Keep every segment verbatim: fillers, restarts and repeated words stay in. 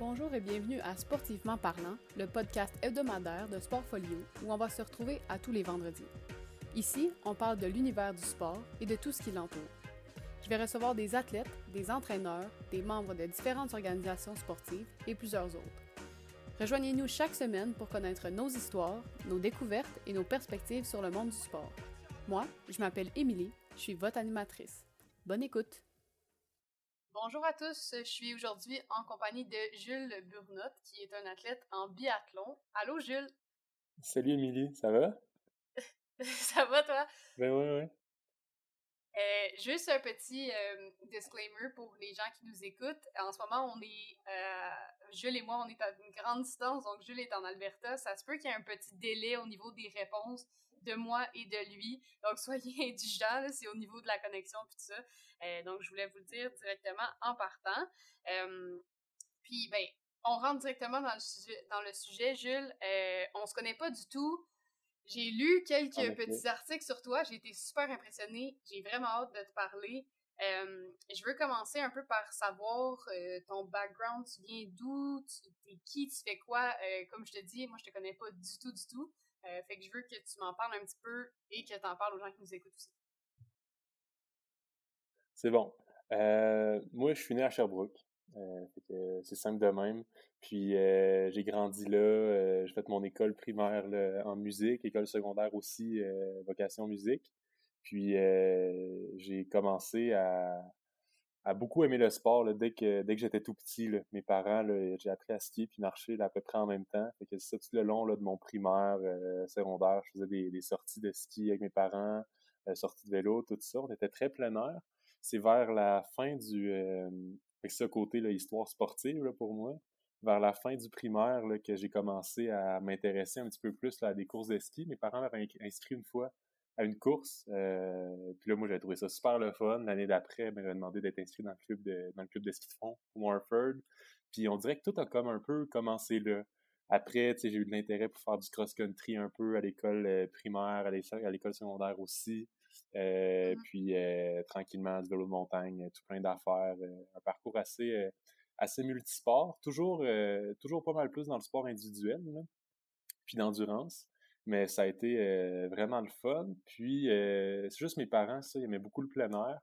Bonjour et bienvenue à Sportivement Parlant, le podcast hebdomadaire de Sportfolio où on va se retrouver à tous les vendredis. Ici, on parle de l'univers du sport et de tout ce qui l'entoure. Je vais recevoir des athlètes, des entraîneurs, des membres de différentes organisations sportives et plusieurs autres. Rejoignez-nous chaque semaine pour connaître nos histoires, nos découvertes et nos perspectives sur le monde du sport. Moi, je m'appelle Émilie, je suis votre animatrice. Bonne écoute! Bonjour à tous, je suis aujourd'hui en compagnie de Jules Burnotte, qui est un athlète en biathlon. Allô Jules! Salut Émilie, ça va? Ça va toi? Ben oui, oui. Euh, juste un petit euh, disclaimer pour les gens qui nous écoutent. En ce moment, on est, euh, Jules et moi, on est à une grande distance, donc Jules est en Alberta. Ça se peut qu'il y ait un petit délai au niveau des réponses de moi et de lui. Donc, soyez indulgents, là, c'est au niveau de la connexion et tout ça. Euh, donc, je voulais vous le dire directement en partant. Euh, puis, ben, on rentre directement dans le sujet, dans le sujet Jules. Euh, on se connaît pas du tout. J'ai lu quelques okay. petits articles sur toi, j'ai été super impressionnée, j'ai vraiment hâte de te parler. Euh, je veux commencer un peu par savoir euh, ton background, tu viens d'où, tu t'es qui, tu fais quoi. Euh, comme je te dis, moi je te connais pas du tout, du tout. Euh, fait que je veux que tu m'en parles un petit peu et que tu en parles aux gens qui nous écoutent aussi. C'est bon. Euh, moi je suis né à Sherbrooke. Euh, fait que c'est simple de même. Puis euh, j'ai grandi là, euh, j'ai fait mon école primaire là, en musique, école secondaire aussi, euh, vocation musique. Puis euh, j'ai commencé à, à beaucoup aimer le sport là, dès que dès que j'étais tout petit. Là, mes parents, là, j'ai appris à skier puis marcher là, à peu près en même temps. Fait que c'est ça tout le long là, de mon primaire, euh, secondaire. Je faisais des, des sorties de ski avec mes parents, euh, sorties de vélo, tout ça. On était très plein air. C'est vers la fin du... Euh, Fait que ce côté, là, histoire sportive, là, pour moi, vers la fin du primaire, là, que j'ai commencé à m'intéresser un petit peu plus là, à des courses de ski. Mes parents m'avaient inscrit une fois à une course. Euh, puis là, moi, j'avais trouvé ça super le fun. L'année d'après, ils m'avaient demandé d'être inscrit dans le club de, dans le club de ski de fond, Warford. Puis on dirait que tout a comme un peu commencé là. Après, tu sais, j'ai eu de l'intérêt pour faire du cross-country un peu à l'école primaire, à l'école, à l'école secondaire aussi. Euh, mmh. Puis euh, tranquillement du vélo de montagne, tout plein d'affaires, euh, un parcours assez euh, assez multisport, toujours euh, toujours pas mal plus dans le sport individuel là, puis d'endurance, mais ça a été euh, vraiment le fun. Puis euh, c'est juste mes parents, ça, ils aimaient beaucoup le plein air.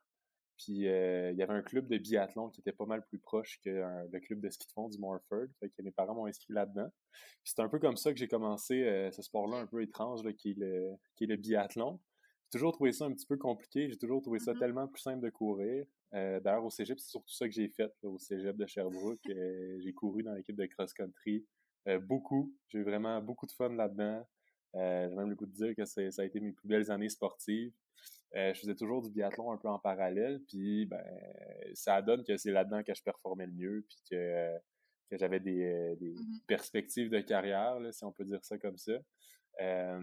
Puis euh, il y avait un club de biathlon qui était pas mal plus proche que un, le club de ski de fond du Morford. Fait que mes parents m'ont inscrit là-dedans. Puis c'est un peu comme ça que j'ai commencé euh, ce sport-là un peu étrange là, qui est le qui est le biathlon. J'ai toujours trouvé ça un petit peu compliqué. J'ai toujours trouvé ça mm-hmm. tellement plus simple de courir. Euh, d'ailleurs, au Cégep, c'est surtout ça que j'ai fait. Là, au Cégep de Sherbrooke, euh, j'ai couru dans l'équipe de cross-country euh, beaucoup. J'ai eu vraiment beaucoup de fun là-dedans. Euh, j'ai même le goût de dire que c'est, ça a été mes plus belles années sportives. Euh, je faisais toujours du biathlon un peu en parallèle. Puis, ben, ça donne que c'est là-dedans que je performais le mieux. Puis que... Euh, que j'avais des, des mm-hmm. perspectives de carrière, là, si on peut dire ça comme ça. Euh, à un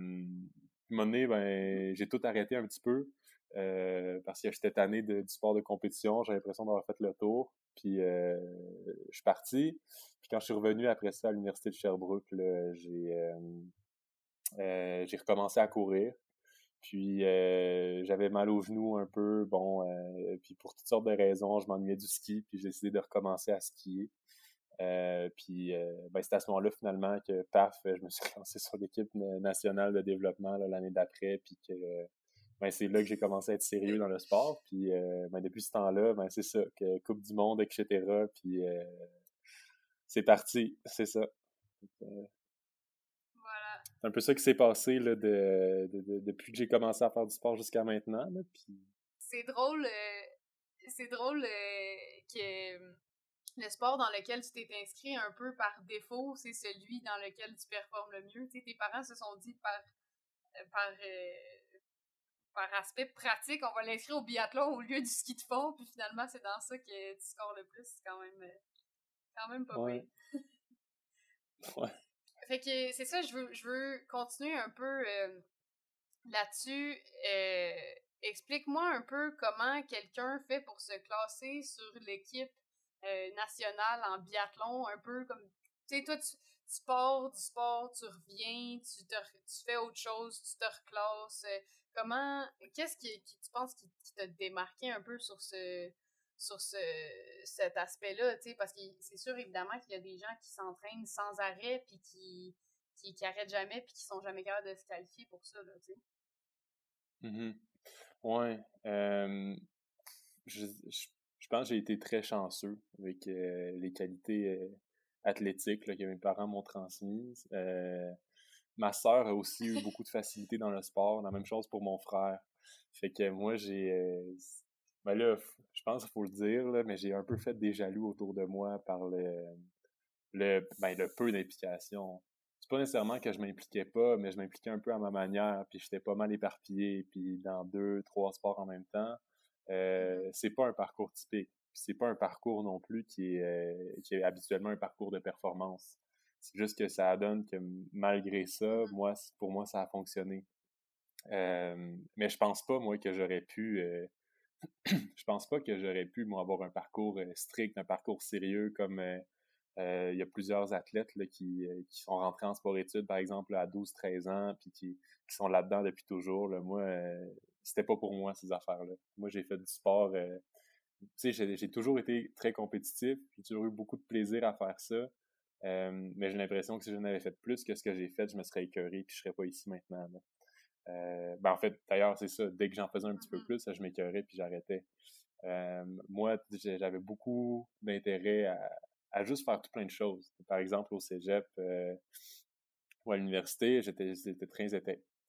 moment donné, ben, j'ai tout arrêté un petit peu euh, parce que j'étais tanné de, du sport de compétition. J'avais l'impression d'avoir fait le tour. Puis euh, je suis parti. Puis quand je suis revenu après ça à l'Université de Sherbrooke, là, j'ai, euh, euh, j'ai recommencé à courir. Puis euh, j'avais mal aux genoux un peu. Bon, euh, puis pour toutes sortes de raisons, je m'ennuyais du ski. Puis j'ai décidé de recommencer à skier. Euh, puis euh, ben, c'est à ce moment-là finalement que paf, je me suis lancé sur l'équipe nationale de développement là, l'année d'après, puis que ben, c'est là que j'ai commencé à être sérieux dans le sport. Puis euh, ben, depuis ce temps-là, ben, c'est ça, que Coupe du Monde, et cetera. Puis euh, c'est parti, c'est ça. Donc, euh, voilà. C'est un peu ça qui s'est passé là, de, de, de, depuis que j'ai commencé à faire du sport jusqu'à maintenant. Là, puis... C'est drôle, euh, c'est drôle euh, que... Le sport dans lequel tu t'es inscrit un peu par défaut, c'est celui dans lequel tu performes le mieux. Tu sais, tes parents se sont dit par par, euh, par aspect pratique, on va l'inscrire au biathlon au lieu du ski de fond, puis finalement, c'est dans ça que tu scores le plus. C'est quand même, quand même pas ouais. mal. ouais. Fait que c'est ça, je veux, je veux continuer un peu euh, là-dessus. Euh, explique-moi un peu comment quelqu'un fait pour se classer sur l'équipe Euh, national en biathlon, un peu comme, tu sais, toi, tu, tu pars du sport, tu reviens, tu, te, tu fais autre chose, tu te reclasses. Euh, comment, qu'est-ce qui, qui tu penses qui, qui t'a démarqué un peu sur ce sur ce, cet aspect-là, tu sais, parce que c'est sûr, évidemment, qu'il y a des gens qui s'entraînent sans arrêt, puis qui, qui, qui arrêtent jamais, puis qui sont jamais capables de se qualifier pour ça, là, tu sais. Mm-hmm. Ouais. Euh, je, je, je pense que j'ai été très chanceux avec euh, les qualités euh, athlétiques là, que mes parents m'ont transmises. Euh, ma sœur a aussi eu beaucoup de facilité dans le sport, la même chose pour mon frère. Fait que moi, j'ai... Euh, ben là, je pense qu'il faut le dire, là, mais j'ai un peu fait des jaloux autour de moi par le, le, ben, le peu d'implication. C'est pas nécessairement que je m'impliquais pas, mais je m'impliquais un peu à ma manière, puis j'étais pas mal éparpillé, puis dans deux, trois sports en même temps. Euh, c'est pas un parcours typique. C'est pas un parcours non plus qui est, euh, qui est habituellement un parcours de performance. C'est juste que ça donne que malgré ça, moi, pour moi, ça a fonctionné. Euh, mais je pense pas, moi, que j'aurais pu... Euh, je pense pas que j'aurais pu, moi, avoir un parcours euh, strict, un parcours sérieux, comme euh, euh, y a plusieurs athlètes là, qui, euh, qui sont rentrés en sport-études, par exemple, à douze treize ans, puis qui, qui sont là-dedans depuis toujours. Là. Moi, euh, c'était pas pour moi, ces affaires-là. Moi, j'ai fait du sport... Euh, tu sais, j'ai, j'ai toujours été très compétitif, j'ai toujours eu beaucoup de plaisir à faire ça, euh, mais j'ai l'impression que si je n'avais fait plus que ce que j'ai fait, je me serais écœuré, puis je serais pas ici maintenant, là. Euh, ben en fait, d'ailleurs, c'est ça, dès que j'en faisais un petit peu plus, je m'écœurais puis j'arrêtais. Euh, moi, j'avais beaucoup d'intérêt à, à juste faire tout plein de choses. Par exemple, au cégep euh, ou à l'université, j'étais, j'étais très,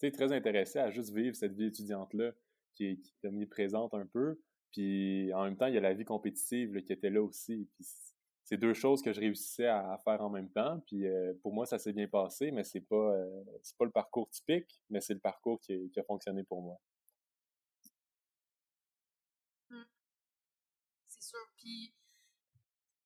très intéressé à juste vivre cette vie étudiante-là qui, qui est omniprésente un peu. Puis en même temps, il y a la vie compétitive là, qui était là aussi. Puis c'est deux choses que je réussissais à faire en même temps, puis euh, pour moi, ça s'est bien passé, mais c'est pas, euh, c'est pas le parcours typique, mais c'est le parcours qui a, qui a fonctionné pour moi. Mmh. C'est sûr, puis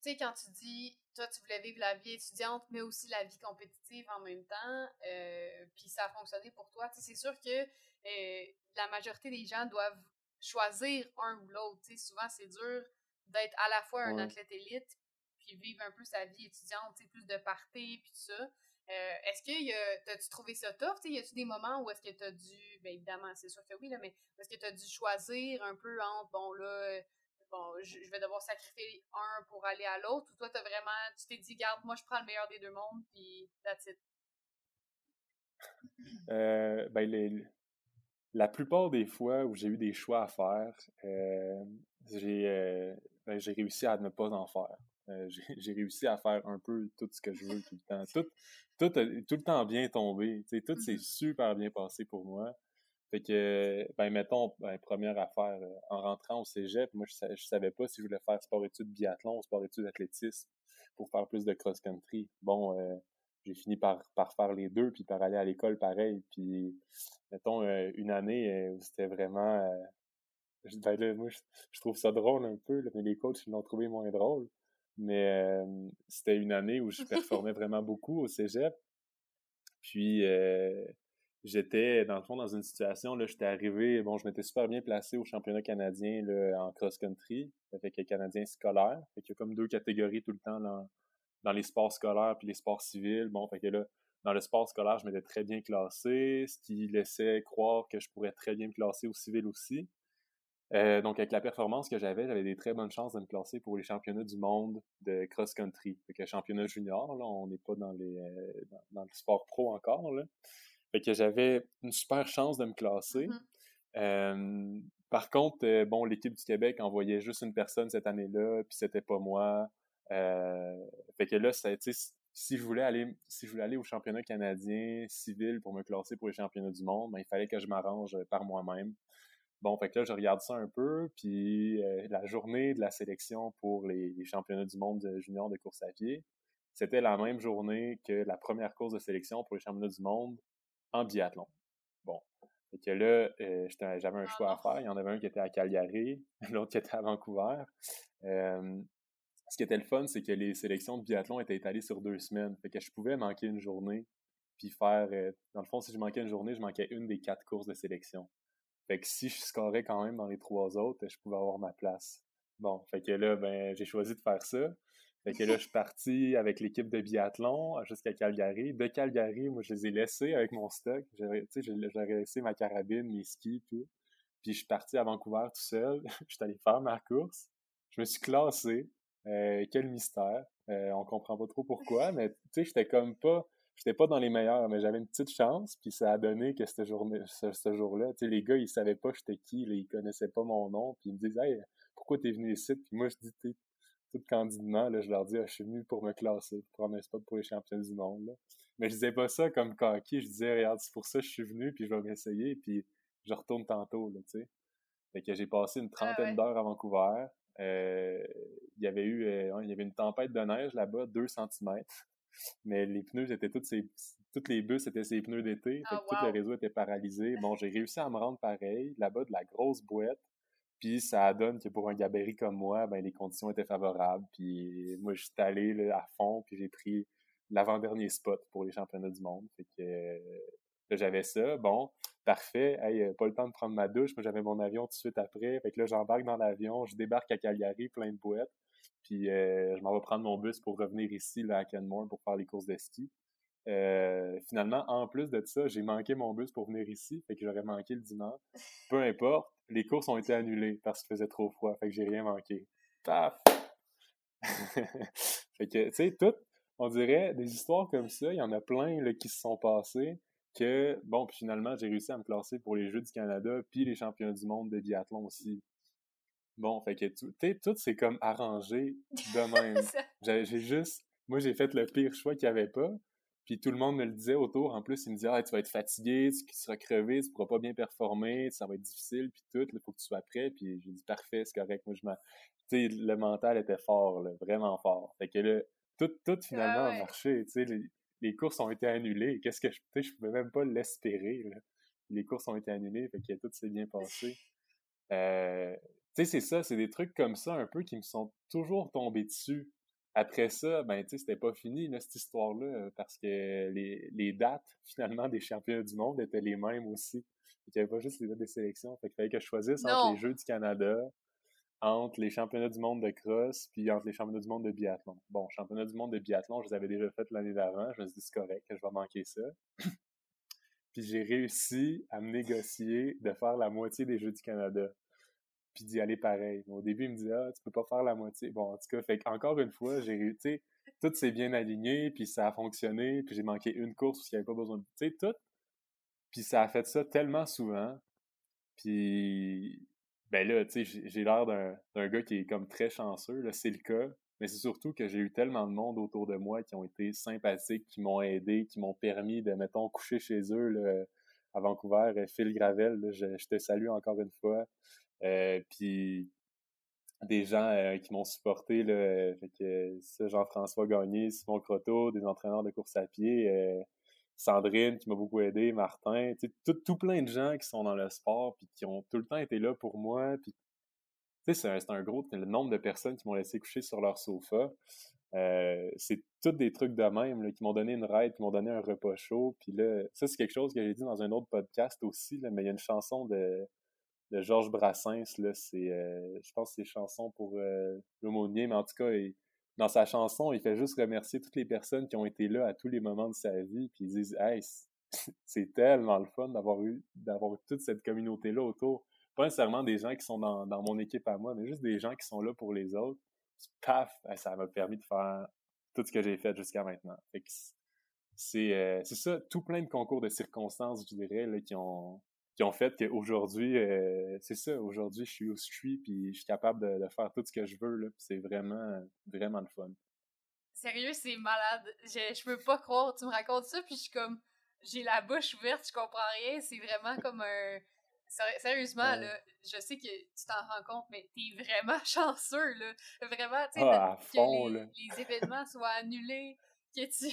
tu sais, quand tu dis, toi, tu voulais vivre la vie étudiante, mais aussi la vie compétitive en même temps, euh, puis ça a fonctionné pour toi, t'sais, c'est sûr que euh, la majorité des gens doivent choisir un ou l'autre, tu sais, souvent, c'est dur d'être à la fois un ouais. athlète élite, qui vivent un peu sa vie étudiante, plus de party, puis tout ça. Euh, est-ce que t'as-tu trouvé ça tough? Y a-tu des moments où est-ce que t'as dû, bien évidemment, c'est sûr que oui, là, mais est-ce que t'as dû choisir un peu entre, bon, là, bon, je vais devoir sacrifier un pour aller à l'autre, ou toi, t'as vraiment, tu t'es dit, garde, moi, je prends le meilleur des deux mondes, puis that's it? euh, ben, les, la plupart des fois où j'ai eu des choix à faire, euh, j'ai, euh, ben, j'ai réussi à ne pas en faire. Euh, j'ai, j'ai réussi à faire un peu tout ce que je veux tout le temps. Tout, tout, tout le temps bien tombé. T'sais, tout mm-hmm. s'est super bien passé pour moi. Fait que, ben, mettons, ben, première affaire, euh, en rentrant au cégep, moi, je, je savais pas si je voulais faire sport-études biathlon ou sport-études athlétisme pour faire plus de cross-country. Bon, euh, j'ai fini par, par faire les deux puis par aller à l'école pareil. Puis, mettons, euh, une année euh, où c'était vraiment... Euh, ben là, moi, je, je trouve ça drôle un peu, là, mais les coachs l'ont trouvé moins drôle. Mais euh, c'était une année où je performais vraiment beaucoup au cégep. Puis, euh, j'étais, dans le fond, dans une situation, là, j'étais arrivé, bon, je m'étais super bien placé au championnat canadien là, en cross-country, avec les Canadiens scolaires. Fait qu'il y a comme deux catégories tout le temps dans, dans les sports scolaires puis les sports civils. Bon, fait que là, dans le sport scolaire, je m'étais très bien classé, ce qui laissait croire que je pourrais très bien me classer au civil aussi. Euh, donc, avec la performance que j'avais, j'avais des très bonnes chances de me classer pour les championnats du monde de cross-country. Fait que championnat junior, là, on n'est pas dans les euh, dans, dans le sport pro encore, là. Fait que j'avais une super chance de me classer. Mm-hmm. Euh, par contre, euh, bon, l'équipe du Québec envoyait juste une personne cette année-là, puis c'était pas moi. Euh, fait que là, ça, tu sais, si je voulais aller, si je voulais aller au championnat canadien civil pour me classer pour les championnats du monde, ben, il fallait que je m'arrange par moi-même. Bon, fait que là, je regarde ça un peu, puis euh, la journée de la sélection pour les, les championnats du monde de junior de course à pied, c'était la même journée que la première course de sélection pour les championnats du monde en biathlon. Bon, fait que là, euh, j'avais un choix à faire. Il y en avait un qui était à Calgary, l'autre qui était à Vancouver. Euh, ce qui était le fun, c'est que les sélections de biathlon étaient étalées sur deux semaines. Fait que je pouvais manquer une journée, puis faire... Euh, dans le fond, si je manquais une journée, je manquais une des quatre courses de sélection. Fait que si je scorais quand même dans les trois autres, je pouvais avoir ma place. Bon, fait que là, ben j'ai choisi de faire ça. Fait que là, je suis parti avec l'équipe de biathlon jusqu'à Calgary. De Calgary, moi, je les ai laissés avec mon stock. J'aurais, tu sais, j'aurais laissé ma carabine, mes skis, tout. Puis je suis parti à Vancouver tout seul. Je suis allé faire ma course. Je me suis classé. Euh, quel mystère. Euh, on comprend pas trop pourquoi, mais tu sais, j'étais comme pas... J'étais pas dans les meilleurs, mais j'avais une petite chance, puis ça a donné que cette journée, ce, ce jour-là, tu sais, les gars, ils savaient pas j'étais qui, là, ils connaissaient pas mon nom, puis ils me disaient « Hey, pourquoi t'es venu ici? » Puis moi, je dis, tu sais, tout candidement, là, je leur dis ah, « Je suis venu pour me classer, pour prendre un spot pour les championnats du monde. » là. Mais je disais pas ça comme coquille, je disais « Regarde, c'est pour ça que je suis venu, puis je vais m'essayer, puis je retourne tantôt, là, tu sais. » Fait que j'ai passé une trentaine ah ouais. d'heures à Vancouver. Euh, il y avait eu, euh, il y avait une tempête de neige là-bas, deux centimètres. Mais les pneus, c'était toutes ces... toutes les bus, c'était ces pneus d'été. Oh, fait que wow. Tout le réseau était paralysé. Bon, j'ai réussi à me rendre pareil, là-bas, de la grosse boîte. Puis ça donne que pour un gabarit comme moi, ben les conditions étaient favorables. Puis moi, je suis allé là, à fond, puis j'ai pris l'avant-dernier spot pour les championnats du monde. Fait que euh, là, j'avais ça. Bon, parfait. Hey, pas le temps de prendre ma douche. Moi, j'avais mon avion tout de suite après. Fait que là, j'embarque dans l'avion, je débarque à Calgary, plein de boîtes. Puis euh, je m'en vais prendre mon bus pour revenir ici, là, à Canmore, pour faire les courses de ski. Euh, finalement, en plus de ça, j'ai manqué mon bus pour venir ici, fait que j'aurais manqué le dimanche. Peu importe, les courses ont été annulées parce qu'il faisait trop froid, fait que j'ai rien manqué. Paf! Fait que, tu sais, tout, on dirait, des histoires comme ça, il y en a plein là, qui se sont passées, que, bon, puis finalement, j'ai réussi à me classer pour les Jeux du Canada, puis les championnats du monde de biathlon aussi. Bon, fait que tout, tout c'est comme arrangé de même. j'ai, j'ai juste... Moi, j'ai fait le pire choix qu'il n'y avait pas. Puis tout le monde me le disait autour. En plus, ils me disaient ah, « Tu vas être fatigué, tu seras crevé, tu ne pourras pas bien performer, ça va être difficile, puis tout, il faut que tu sois prêt. » Puis j'ai dit « Parfait, c'est correct. » Moi, je m'en... Tu sais, le mental était fort, là, vraiment fort. Fait que là, tout, tout finalement ah ouais. a marché. Tu sais, les, les courses ont été annulées. Qu'est-ce que je... Tu sais, je ne pouvais même pas l'espérer. Là. Les courses ont été annulées, fait que tout s'est bien passé. Euh... Tu sais, c'est ça, c'est des trucs comme ça un peu qui me sont toujours tombés dessus. Après ça, ben tu sais, c'était pas fini, là, cette histoire-là, parce que les, les dates, finalement, des championnats du monde étaient les mêmes aussi. Il n'y avait pas juste les dates des sélections. Fait qu'il fallait que je choisisse non. entre les Jeux du Canada, entre les championnats du monde de cross, puis entre les championnats du monde de biathlon. Bon, championnats du monde de biathlon, je les avais déjà fait l'année d'avant. Je me suis dit, c'est correct, je vais manquer ça. Puis j'ai réussi à me négocier de faire la moitié des Jeux du Canada. Puis d'y aller pareil. Au début, il me dit « Ah, tu peux pas faire la moitié. » Bon, en tout cas, fait qu'encore une fois, j'ai tu sais, tout s'est bien aligné, puis ça a fonctionné, puis j'ai manqué une course parce qu'il n'y avait pas besoin de... Tu sais, tout. Puis ça a fait ça tellement souvent. Puis, ben là, tu sais, j'ai l'air d'un, d'un gars qui est comme très chanceux, là, c'est le cas. Mais c'est surtout que j'ai eu tellement de monde autour de moi qui ont été sympathiques, qui m'ont aidé, qui m'ont permis de, mettons, coucher chez eux, là, à Vancouver. Phil Gravel, là, je, je te salue encore une fois. Euh, puis des gens euh, qui m'ont supporté là, euh, fait que ça, Jean-François Gagné, Simon Croteau, des entraîneurs de course à pied, euh, Sandrine qui m'a beaucoup aidé, Martin, tu sais, tout, tout plein de gens qui sont dans le sport puis qui ont tout le temps été là pour moi, puis tu sais, c'est un, c'est un gros le nombre de personnes qui m'ont laissé coucher sur leur sofa, euh, c'est tous des trucs de même là, qui m'ont donné une ride, qui m'ont donné un repas chaud, puis là ça c'est quelque chose que j'ai dit dans un autre podcast aussi là, mais il y a une chanson de de Georges Brassens, là, c'est, euh, je pense que c'est chanson pour euh, l'aumônier, mais en tout cas, il, dans sa chanson, il fait juste remercier toutes les personnes qui ont été là à tous les moments de sa vie, puis ils disent « Hey, c'est, c'est tellement le fun d'avoir eu d'avoir toute cette communauté-là autour. » Pas nécessairement des gens qui sont dans, dans mon équipe à moi, mais juste des gens qui sont là pour les autres. Puis, paf, ça m'a permis de faire tout ce que j'ai fait jusqu'à maintenant. Fait que c'est, euh, c'est ça, tout plein de concours de circonstances, je dirais, là, qui ont... qui ont fait qu'aujourd'hui, euh, c'est ça, aujourd'hui, je suis où je suis, puis je suis capable de, de faire tout ce que je veux, là, puis c'est vraiment, vraiment le fun. Sérieux, c'est malade. Je, je peux pas croire, tu me racontes ça, puis je suis comme, j'ai la bouche ouverte, je comprends rien, c'est vraiment comme un... Sérieusement, ouais. Là, je sais que tu t'en rends compte, mais t'es vraiment chanceux, là. Vraiment, tu sais, ah, que les, les événements soient annulés, que tu...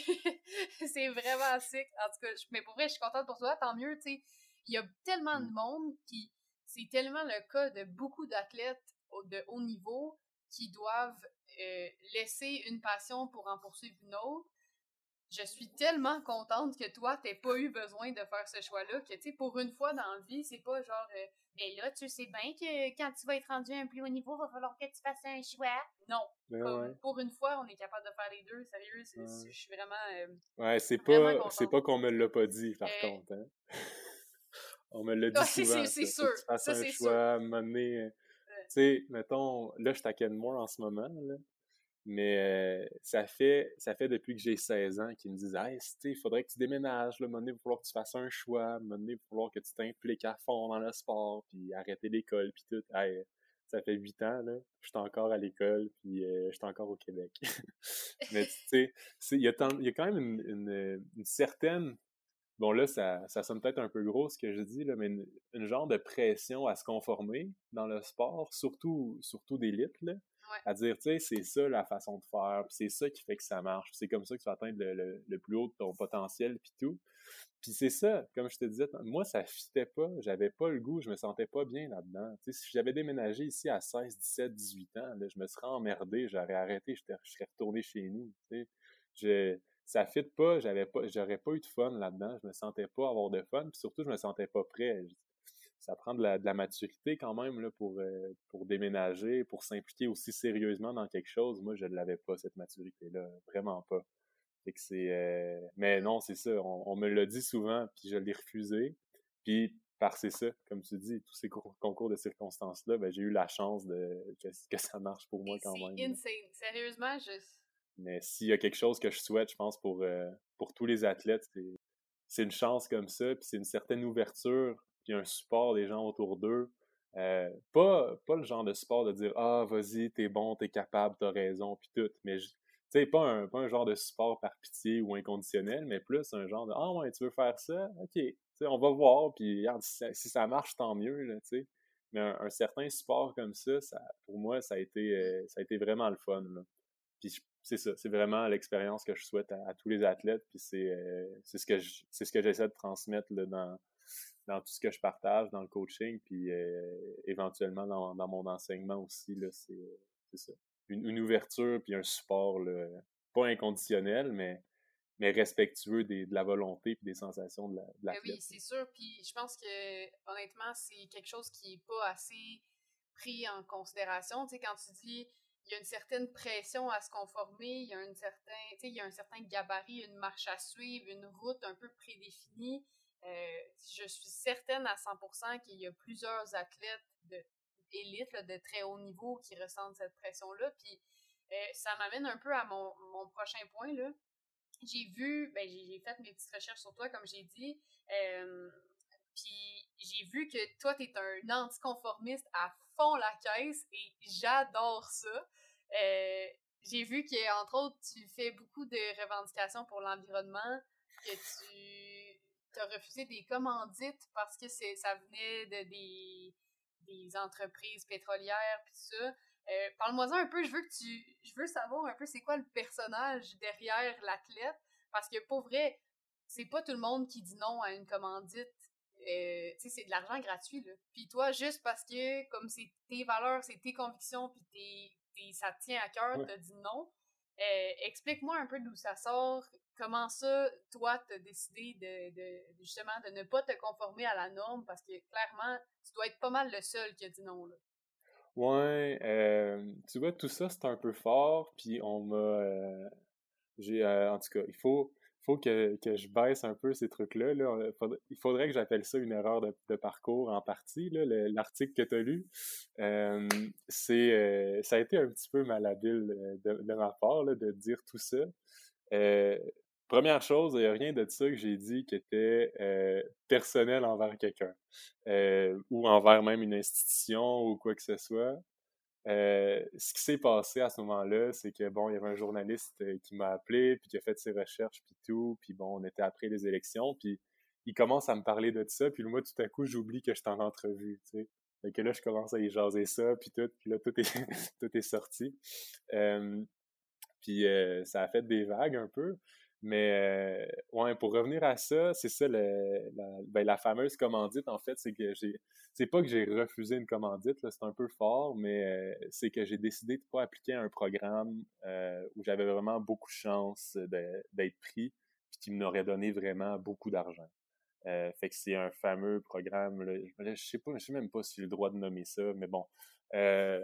c'est vraiment sick, en tout cas. Je... Mais pour vrai, je suis contente pour toi, tant mieux, tu sais. Il y a tellement de monde qui... C'est tellement le cas de beaucoup d'athlètes de haut niveau qui doivent euh, laisser une passion pour en poursuivre une autre. Je suis tellement contente que toi, t'aies pas eu besoin de faire ce choix-là, que, tu sais, pour une fois dans la vie, c'est pas genre euh, « Mais là, tu sais bien que quand tu vas être rendu à un plus haut niveau, il va falloir que tu fasses un choix. » Non. Comme, ouais. Pour une fois, on est capable de faire les deux, sérieux, c'est, ouais. Je suis vraiment euh, Ouais, c'est vraiment pas contente. C'est pas qu'on me l'a pas dit, par euh, contre, hein? On me l'a dit ouais, souvent, c'est, c'est sûr. Tu fasses un choix, m'amener... Euh, sais, mettons, là, je suis à Canmore en ce moment, là, mais euh, ça fait ça fait depuis que j'ai seize ans qu'ils me disent « Hey, tu sais, il faudrait que tu déménages, là, un moment donné, il va falloir que tu fasses un choix, un moment donné, il va falloir que tu t'impliques à fond dans le sport, puis arrêter l'école, puis tout. Hey, ça fait huit ans, là, je suis encore à l'école, puis euh, je suis encore au Québec. » Mais tu sais, il y, y a quand même une, une, une certaine... Bon, là, ça, ça sonne peut-être un peu gros, ce que je dis, là, mais une, une genre de pression à se conformer dans le sport, surtout, surtout d'élite, là, ouais. À dire, tu sais, c'est ça la façon de faire, puis c'est ça qui fait que ça marche, puis c'est comme ça que tu vas atteindre le, le, le plus haut de ton potentiel, puis tout. Puis c'est ça, comme je te disais, moi, ça fitait pas, j'avais pas le goût, je me sentais pas bien là-dedans. Tu sais, si j'avais déménagé ici à seize, dix-sept, dix-huit ans, là, je me serais emmerdé, j'aurais arrêté, je serais retourné chez nous, tu sais. Je... Ça fit pas, j'avais pas, j'aurais pas eu de fun là-dedans, je me sentais pas avoir de fun, puis surtout je me sentais pas prêt. Ça prend de la, de la maturité quand même là pour euh, pour déménager, pour s'impliquer aussi sérieusement dans quelque chose. Moi, je l'avais pas cette maturité-là, vraiment pas. Fait que c'est, euh... mais non, c'est ça. On, on me l'a dit souvent, puis je l'ai refusé. Puis par c'est ça, comme tu dis, tous ces concours de circonstances-là, ben j'ai eu la chance de que, que ça marche pour moi quand même. C'est insane, sérieusement, je. Mais s'il y a quelque chose que je souhaite, je pense, pour, euh, pour tous les athlètes, c'est, c'est une chance comme ça, puis c'est une certaine ouverture, puis un support des gens autour d'eux. Euh, pas, pas le genre de support de dire « Ah, vas-y, t'es bon, t'es capable, t'as raison, puis tout. » Mais, tu sais, pas un, pas un genre de support par pitié ou inconditionnel, mais plus un genre de « Ah ouais, tu veux faire ça? OK. » Tu sais, on va voir, puis regarde, si ça, si ça marche, tant mieux, là, tu sais. Mais un, un certain support comme ça, ça, pour moi, ça a été, euh, ça a été vraiment le fun, là. Puis je C'est ça, c'est vraiment l'expérience que je souhaite à, à tous les athlètes, puis c'est, euh, c'est ce que je, c'est ce que j'essaie de transmettre là, dans, dans tout ce que je partage, dans le coaching, puis euh, éventuellement dans, dans mon enseignement aussi, là, c'est, c'est ça. Une, une ouverture, puis un support, là, pas inconditionnel, mais, mais respectueux des, de la volonté puis des sensations de, la, de l'athlète. Ben oui, c'est sûr, puis je pense que, honnêtement, c'est quelque chose qui n'est pas assez pris en considération, tu sais, quand tu dis... Il y a une certaine pression à se conformer, il y a une certaine, tu sais, il y a un certain gabarit, une marche à suivre, une route un peu prédéfinie. Euh, je suis certaine à cent pour cent qu'il y a plusieurs athlètes de, d'élite, là, de très haut niveau qui ressentent cette pression-là. Puis euh, ça m'amène un peu à mon, mon prochain point, là. J'ai vu, ben j'ai, j'ai fait mes petites recherches sur toi, comme j'ai dit, euh, puis j'ai vu que toi, t'es un anticonformiste à fond la caisse et j'adore ça. Euh, j'ai vu que, entre autres, tu fais beaucoup de revendications pour l'environnement, que tu t'as refusé des commandites parce que c'est, ça venait de des, des entreprises pétrolières pis tout ça. Euh, parle-moi-en un peu, je veux que tu. Je veux savoir un peu c'est quoi le personnage derrière l'athlète, parce que pour vrai, c'est pas tout le monde qui dit non à une commandite. Euh, tu sais, c'est de l'argent gratuit, là. Puis toi, juste parce que, comme c'est tes valeurs, c'est tes convictions, puis t'es, t'es, ça te tient à cœur, ouais. T'as dit non. Euh, explique-moi un peu d'où ça sort, comment ça, toi, t'as décidé de, de, justement, de ne pas te conformer à la norme, parce que, clairement, tu dois être pas mal le seul qui a dit non, là. Ouais, euh, tu vois, tout ça, c'est un peu fort, puis on m'a... Euh, j'ai, euh, en tout cas, il faut... faut que, que je baisse un peu ces trucs-là. Là. Faudrait, il faudrait que j'appelle ça une erreur de, de parcours en partie. Là. Le, l'article que tu as lu, euh, c'est, euh, ça a été un petit peu malhabile de, de ma part là, de dire tout ça. Euh, première chose, il n'y a rien de ça que j'ai dit qui était euh, personnel envers quelqu'un euh, ou envers même une institution ou quoi que ce soit. Euh, ce qui s'est passé à ce moment-là, c'est que, bon, il y avait un journaliste euh, qui m'a appelé, puis qui a fait ses recherches, puis tout, puis bon, on était après les élections, puis il commence à me parler de ça, puis moi, tout à coup, j'oublie que je suis en entrevue, tu sais. Fait que là, je commence à y jaser ça, puis tout, puis là, tout est, tout est sorti. Euh, puis euh, ça a fait des vagues un peu, mais, euh, ouais, pour revenir à ça, c'est ça, le, la, ben, la fameuse commandite, en fait, c'est que j'ai... C'est pas que j'ai refusé une commandite, là, c'est un peu fort, mais euh, c'est que j'ai décidé de pas appliquer un programme euh, où j'avais vraiment beaucoup de chance de, d'être pris, puis qui m'aurait donné vraiment beaucoup d'argent. Euh, fait que c'est un fameux programme, là, je sais pas, je sais même pas si j'ai le droit de nommer ça, mais bon, euh,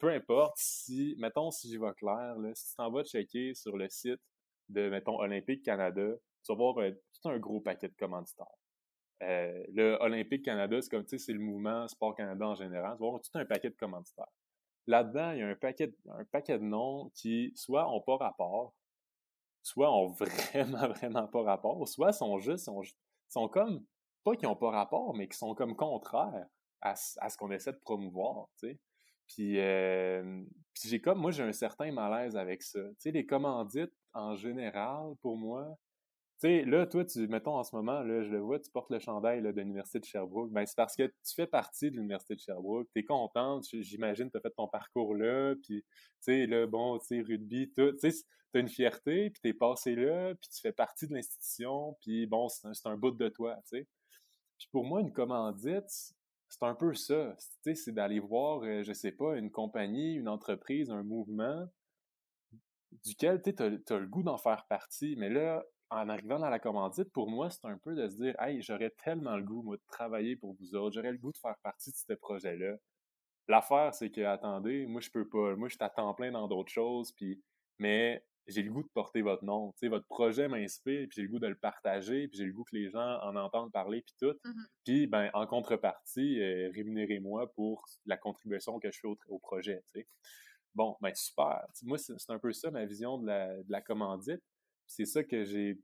peu importe, si, mettons, si j'y vais clair, là, si tu t'en vas checker sur le site de, mettons, Olympique Canada, tu vas voir un, tout un gros paquet de commanditaires. Euh, le Olympique Canada, c'est comme, tu sais, c'est le mouvement Sport Canada en général. Tu vas avoir tout un paquet de commanditaires. Là-dedans, il y a un paquet de, un paquet de noms qui, soit n'ont pas rapport, soit ont vraiment, vraiment pas rapport, soit sont juste, sont, sont comme, pas qu'ils n'ont pas rapport, mais qui sont comme contraires à, à ce qu'on essaie de promouvoir, tu sais. Puis, euh, puis j'ai comme, moi, j'ai un certain malaise avec ça. Tu sais, les commandites, en général, pour moi, tu sais, là, toi, tu, mettons, en ce moment, là, je le vois, tu portes le chandail là, de l'Université de Sherbrooke. Ben, c'est parce que tu fais partie de l'Université de Sherbrooke, t'es contente, j'imagine, t'as fait ton parcours là, puis, tu sais, là, bon, tu sais, rugby, tout, tu sais, t'as une fierté, puis t'es passé là, puis tu fais partie de l'institution, puis bon, c'est un, c'est un bout de toi, tu sais. Puis pour moi, une commandite, c'est un peu ça, tu sais, c'est d'aller voir, je sais pas, une compagnie, une entreprise, un mouvement, duquel, tu sais, t'as, t'as le goût d'en faire partie, mais là, en arrivant dans la commandite, pour moi, c'est un peu de se dire « Hey, j'aurais tellement le goût, moi, de travailler pour vous autres. J'aurais le goût de faire partie de ce projet-là. » L'affaire, c'est que, attendez, moi, je peux pas. Moi, je suis à temps plein dans d'autres choses, puis mais j'ai le goût de porter votre nom. Tu sais, votre projet m'inspire, puis j'ai le goût de le partager, puis j'ai le goût que les gens en entendent parler, puis tout. Mm-hmm. Puis, ben, en contrepartie, euh, rémunérez-moi pour la contribution que je fais au, au projet, tu sais. Bon, ben, super. T'sais, moi, c'est, c'est un peu ça, ma vision de la, de la commandite. C'est ça que j'ai,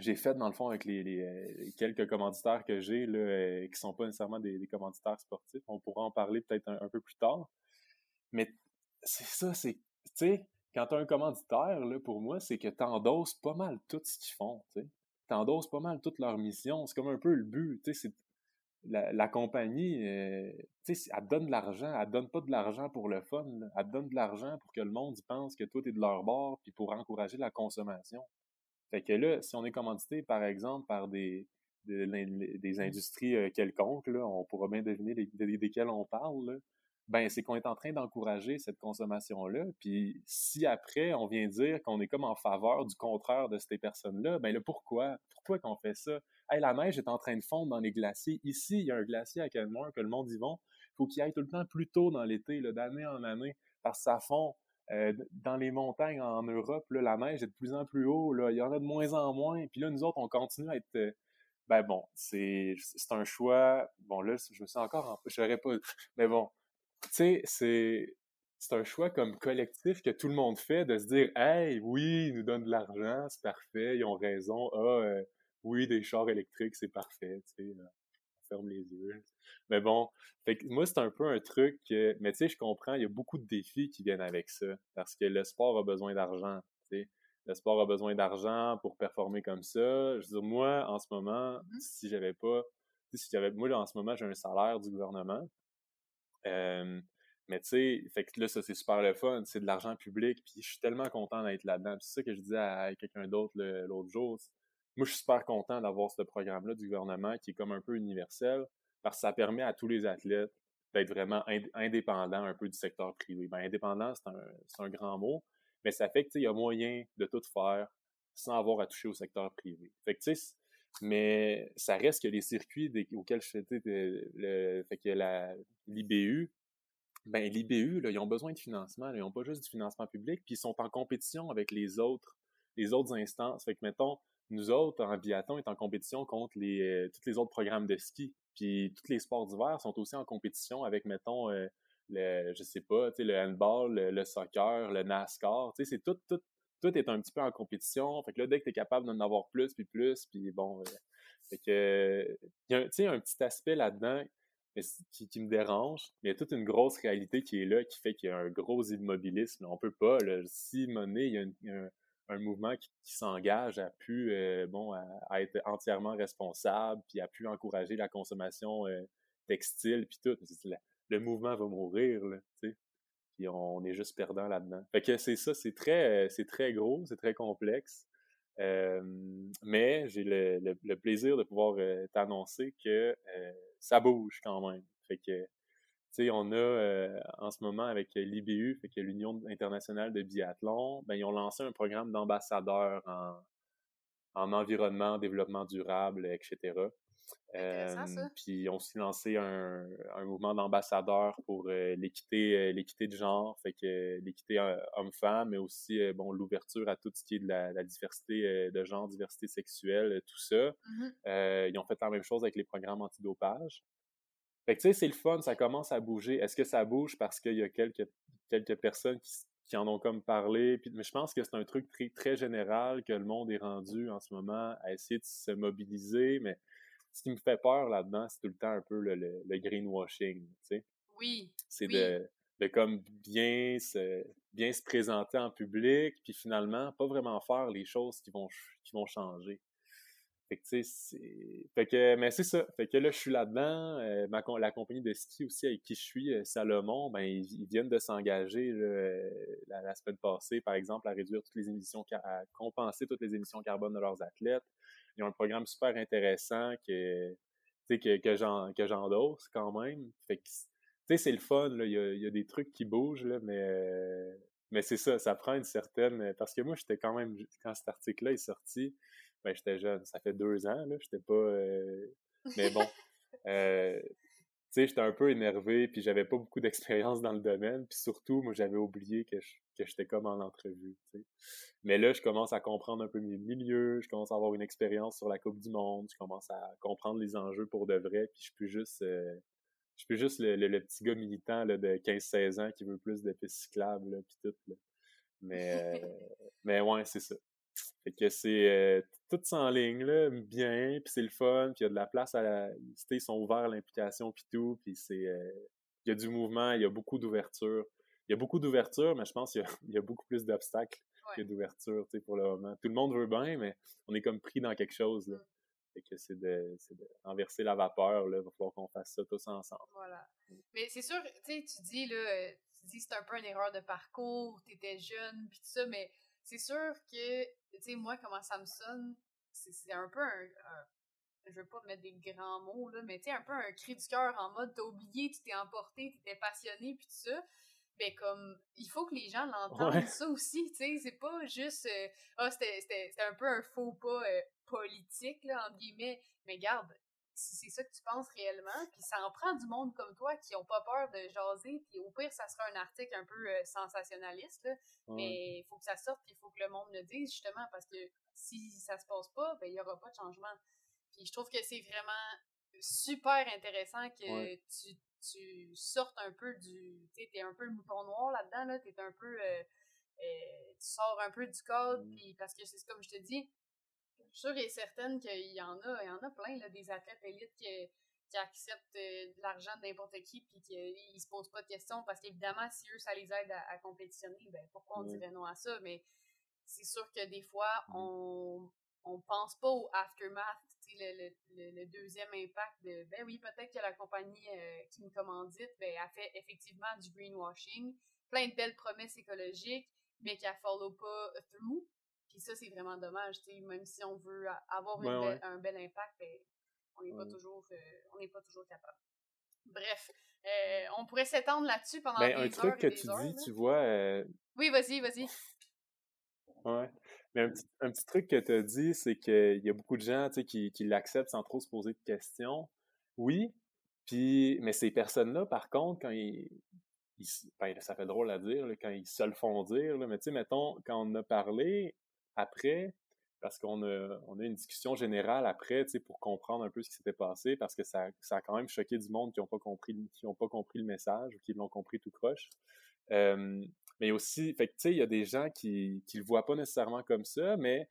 j'ai fait, dans le fond, avec les, les quelques commanditaires que j'ai, là, qui ne sont pas nécessairement des, des commanditaires sportifs. On pourra en parler peut-être un, un peu plus tard. Mais c'est ça, c'est, tu sais, quand tu as un commanditaire, là, pour moi, c'est que tu endosses pas mal tout ce qu'ils font, tu sais. Tu endosses pas mal toute leur mission. C'est comme un peu le but, tu sais. La, la compagnie, euh, tu sais, elle te donne de l'argent. Elle te donne pas de l'argent pour le fun, là. Elle te donne de l'argent pour que le monde pense que toi, t'es de leur bord, puis pour encourager la consommation. Fait que là, si on est commandité, par exemple, par des, des, des industries quelconques, là, on pourra bien deviner les, des, desquelles on parle, là, ben c'est qu'on est en train d'encourager cette consommation-là, puis si après, on vient dire qu'on est comme en faveur du contraire de ces personnes-là, ben là, pourquoi? Pourquoi qu'on fait ça? Hey, la neige est en train de fondre dans les glaciers. Ici, il y a un glacier à Canmore que le monde y va. Il faut qu'il aille tout le temps plus tôt dans l'été, là, d'année en année, parce que ça fond. Euh, dans les montagnes en Europe, là, la neige est de plus en plus haut, là, il y en a de moins en moins, puis là, nous autres, on continue à être... Euh, ben bon, c'est, c'est un choix... Bon, là, je me suis encore... En... Je n'aurais pas... Mais bon, tu sais, c'est, c'est un choix comme collectif que tout le monde fait, de se dire « Hey, oui, ils nous donnent de l'argent, c'est parfait, ils ont raison, ah, euh, oui, des chars électriques, c'est parfait, tu sais... » ferme les yeux. Mais bon, fait que moi, c'est un peu un truc que, mais tu sais, je comprends, il y a beaucoup de défis qui viennent avec ça, parce que le sport a besoin d'argent, tu sais. Le sport a besoin d'argent pour performer comme ça. Je veux dire, moi, en ce moment, mm-hmm. si j'avais pas, si j'avais, moi, là, en ce moment, j'ai un salaire du gouvernement, euh, mais tu sais, fait que là, ça, c'est super le fun, c'est de l'argent public, puis je suis tellement content d'être là-dedans. Puis c'est ça que je disais à quelqu'un d'autre le, l'autre jour, c'est, moi, je suis super content d'avoir ce programme-là du gouvernement qui est comme un peu universel, parce que ça permet à tous les athlètes d'être vraiment ind- indépendants un peu du secteur privé. Bien, indépendant, c'est un, c'est un grand mot, mais ça fait que, tu sais, il y a moyen de tout faire sans avoir à toucher au secteur privé. Fait que, tu sais, mais ça reste que les circuits des, auxquels je faisais, le, fait que la, l'I B U, ben l'I B U, là, ils ont besoin de financement, là, ils n'ont pas juste du financement public, puis ils sont en compétition avec les autres, les autres instances. Fait que, mettons, nous autres, en biathlon, on est en compétition contre les, euh, tous les autres programmes de ski. Puis tous les sports d'hiver sont aussi en compétition avec, mettons, euh, le, je sais pas, tu sais, le handball, le, le soccer, le NASCAR. Tu sais, c'est tout, tout, tout est un petit peu en compétition. Fait que là, dès que t'es capable d'en avoir plus, puis plus, puis bon, euh, fait que, y a, tu sais, un petit aspect là-dedans qui, qui me dérange, mais il y a toute une grosse réalité qui est là, qui fait qu'il y a un gros immobilisme. On peut pas, là, si monnaie, il y a une, un, un mouvement qui, qui s'engage à plus euh, bon à, à être entièrement responsable, puis à plus encourager la consommation euh, textile, puis tout. La, le mouvement va mourir, là, tu sais. Puis on est juste perdant là-dedans. Fait que c'est ça, c'est très, c'est très gros, c'est très complexe. Euh, mais j'ai le, le, le plaisir de pouvoir euh, t'annoncer que euh, ça bouge quand même. Fait que, tu sais, on a euh, en ce moment avec l'I B U, fait que l'Union internationale de biathlon, ben ils ont lancé un programme d'ambassadeurs en, en environnement, développement durable, et cetera. Euh, puis on s'est lancé un, un mouvement d'ambassadeurs pour euh, l'équité euh, l'équité de genre, fait que euh, l'équité euh, homme-femme, mais aussi euh, bon l'ouverture à tout ce qui est de la, la diversité euh, de genre, diversité sexuelle, tout ça. Mm-hmm. Euh, ils ont fait la même chose avec les programmes antidopage. Fait que tu sais, c'est le fun, ça commence à bouger. Est-ce que ça bouge parce qu'il y a quelques quelques personnes qui qui en ont comme parlé, puis, mais je pense que c'est un truc très, très général que le monde est rendu en ce moment à essayer de se mobiliser, mais ce qui me fait peur là-dedans, c'est tout le temps un peu le, le, le greenwashing, tu sais. Oui, C'est oui. de, de comme bien se, bien se présenter en public, puis finalement, pas vraiment faire les choses qui vont, qui vont changer. Fait que, tu sais, c'est... Fait que, mais c'est ça. Fait que là, je suis là-dedans. Euh, ma, la compagnie de ski aussi avec qui je suis, euh, Salomon, ben ils, ils viennent de s'engager là, euh, la, la semaine passée, par exemple, à réduire toutes les émissions, à compenser toutes les émissions carbone de leurs athlètes. Ils ont un programme super intéressant que, tu sais, que, que, j'en, que j'endosse quand même. Fait que, tu sais, c'est le fun, là. Il y a, il y a des trucs qui bougent, là, mais... Euh, mais c'est ça, ça prend une certaine... Parce que moi, j'étais quand même... Quand cet article-là est sorti... Ben, j'étais jeune, ça fait deux ans, là, j'étais pas... Euh... Mais bon, euh, tu sais, j'étais un peu énervé, puis j'avais pas beaucoup d'expérience dans le domaine, puis surtout, moi, j'avais oublié que, je, que j'étais comme en entrevue, tu sais. Mais là, je commence à comprendre un peu mes milieux, je commence à avoir une expérience sur la Coupe du Monde, je commence à comprendre les enjeux pour de vrai, puis je suis plus juste... Euh... Je suis plus juste le, le, le petit gars militant là, de quinze seize ans qui veut plus de pistes cyclables, là, puis tout, là. Mais, euh... Mais ouais, c'est ça. Fait que c'est euh, tout ça en ligne, là, bien, puis c'est le fun, puis il y a de la place à la... Ils sont ouverts à l'implication, puis tout, puis c'est... Il euh, y a du mouvement, il y a beaucoup d'ouverture. Il y a beaucoup d'ouverture, mais je pense qu'il y, y a beaucoup plus d'obstacles ouais. que d'ouverture, tu sais, pour le moment. Tout le monde veut bien, mais on est comme pris dans quelque chose, là. Mm. Fait que c'est de, c'est de renverser la vapeur, là. Il va falloir qu'on fasse ça tous ensemble. Voilà. Mm. Mais c'est sûr, tu sais, tu dis, là, tu dis c'est un peu une erreur de parcours, t'étais jeune, puis tout ça, mais... C'est sûr que, tu sais, moi, comment ça me sonne, c'est, c'est un peu un, un... Je veux pas mettre des grands mots, là, mais tu sais, un peu un cri du cœur en mode t'as oublié, tu t'es emporté, tu t'es passionné, puis tout ça. Ben, comme, il faut que les gens l'entendent, ouais. ça aussi, tu sais, c'est pas juste... Euh, ah, c'était, c'était, c'était un peu un faux pas euh, politique, là, entre guillemets. Mais garde, si c'est ça que tu penses réellement, puis ça en prend du monde comme toi qui ont pas peur de jaser, puis au pire, ça sera un article un peu euh, sensationnaliste, là, ouais. mais il faut que ça sorte, puis il faut que le monde le dise, justement, parce que si ça se passe pas, ben il y aura pas de changement. Puis je trouve que c'est vraiment super intéressant que ouais. tu, tu sortes un peu du... Tu sais, t'es un peu le mouton noir là-dedans, là, t'es un peu... Euh, euh, tu sors un peu du code, mm. puis parce que c'est comme je te dis, je suis sûre et certaine qu'il y en a, il y en a plein, là, des athlètes élites qui, qui acceptent de l'argent de n'importe qui puis qu'ils se posent pas de questions parce qu'évidemment, si eux, ça les aide à, à compétitionner, ben pourquoi on mmh. dirait non à ça? Mais c'est sûr que des fois, on on pense pas au aftermath, le, le, le deuxième impact de « ben oui, peut-être que la compagnie euh, qui me commandite, ben a fait effectivement du greenwashing, plein de belles promesses écologiques, mais qu'elle follow pas through ». Puis ça, c'est vraiment dommage, tu sais, même si on veut avoir une ouais, belle, ouais. un bel impact, ben, on n'est pas, euh, pas toujours capable. Bref, euh, on pourrait s'étendre là-dessus pendant ben, des heures. Un truc que tu heures, dis, là. Tu vois... Euh... Oui, vas-y, vas-y. Ouais, mais un petit, un petit truc que tu as dit, c'est qu'il y a beaucoup de gens, tu sais, qui, qui l'acceptent sans trop se poser de questions. Oui, puis mais ces personnes-là, par contre, quand ils... ils ben, ça fait drôle à dire, là, quand ils se le font dire, là, mais tu sais, mettons, quand on a parlé... Après, parce qu'on a, on a une discussion générale après, tu sais, pour comprendre un peu ce qui s'était passé, parce que ça, ça a quand même choqué du monde qui n'ont pas compris, qui n'ont pas compris le message ou qui l'ont compris tout croche. Euh, mais aussi, fait que tu sais, il y a des gens qui, qui le voient pas nécessairement comme ça, mais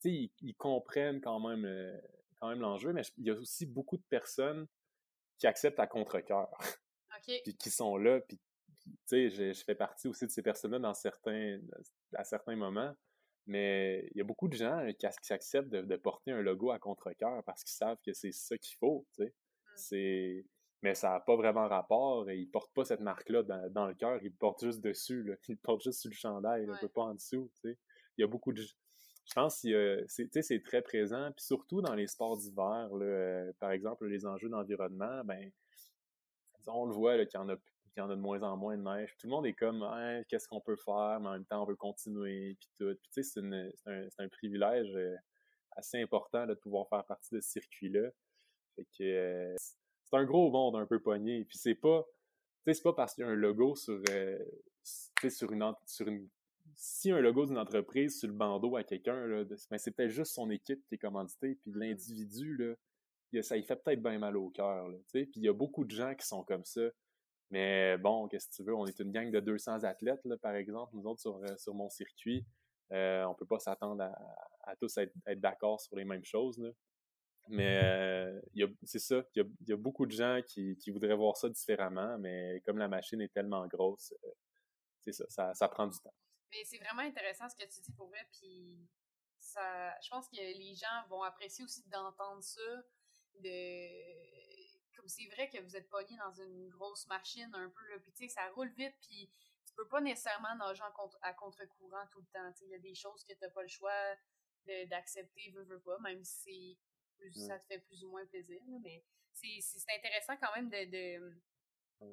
tu sais, ils, ils comprennent quand même, euh, quand même l'enjeu. Mais il y a aussi beaucoup de personnes qui acceptent à contre-cœur, okay. puis qui sont là, puis tu sais, je, je fais partie aussi de ces personnes-là dans certains, à certains moments. Mais il y a beaucoup de gens qui, qui acceptent de, de porter un logo à contre-cœur parce qu'ils savent que c'est ça qu'il faut, tu sais. Mm. C'est... Mais ça n'a pas vraiment rapport et ils ne portent pas cette marque-là dans, dans le cœur, ils le portent juste dessus, là. Ils le portent juste sur le chandail, ouais. là, pas en dessous, tu sais. Il y a beaucoup de... Je pense que c'est, tu sais, c'est très présent, puis surtout dans les sports d'hiver, là, euh, par exemple, les enjeux d'environnement, ben on le voit là, qu'il y en a plus. Puis il y en a de moins en moins de neige. Tout le monde est comme hey, « qu'est-ce qu'on peut faire? » Mais en même temps, on veut continuer, puis tout. Puis tu sais, c'est, une, c'est, un, c'est un privilège assez important là, de pouvoir faire partie de ce circuit-là. Fait que euh, c'est un gros monde un peu pogné. Puis c'est pas, c'est pas parce qu'il y a un logo sur, euh, sur une, sur une, si un logo d'une entreprise sur le bandeau à quelqu'un, là, de, ben c'est peut-être juste son équipe qui est commanditée, puis l'individu, là, il, ça lui fait peut-être bien mal au cœur, là, tu sais. Puis il y a beaucoup de gens qui sont comme ça. Mais bon, qu'est-ce que tu veux, on est une gang de deux cents athlètes, là, par exemple, nous autres, sur, sur mon circuit. Euh, on peut pas s'attendre à, à tous être, être d'accord sur les mêmes choses, là. Mais euh, y a, c'est ça, il y a, y a beaucoup de gens qui, qui voudraient voir ça différemment, mais comme la machine est tellement grosse, euh, c'est ça, ça, ça prend du temps. Mais c'est vraiment intéressant ce que tu dis pour vrai, puis ça, je pense que les gens vont apprécier aussi d'entendre ça, de... comme c'est vrai que vous êtes pogné dans une grosse machine un peu, là, puis tu sais, ça roule vite, puis tu peux pas nécessairement nager en contre, à contre-courant tout le temps, tu sais, il y a des choses que t'as pas le choix de, d'accepter, veux, veux pas, même si c'est... ça te fait plus ou moins plaisir, mais c'est, c'est, c'est intéressant quand même de, de,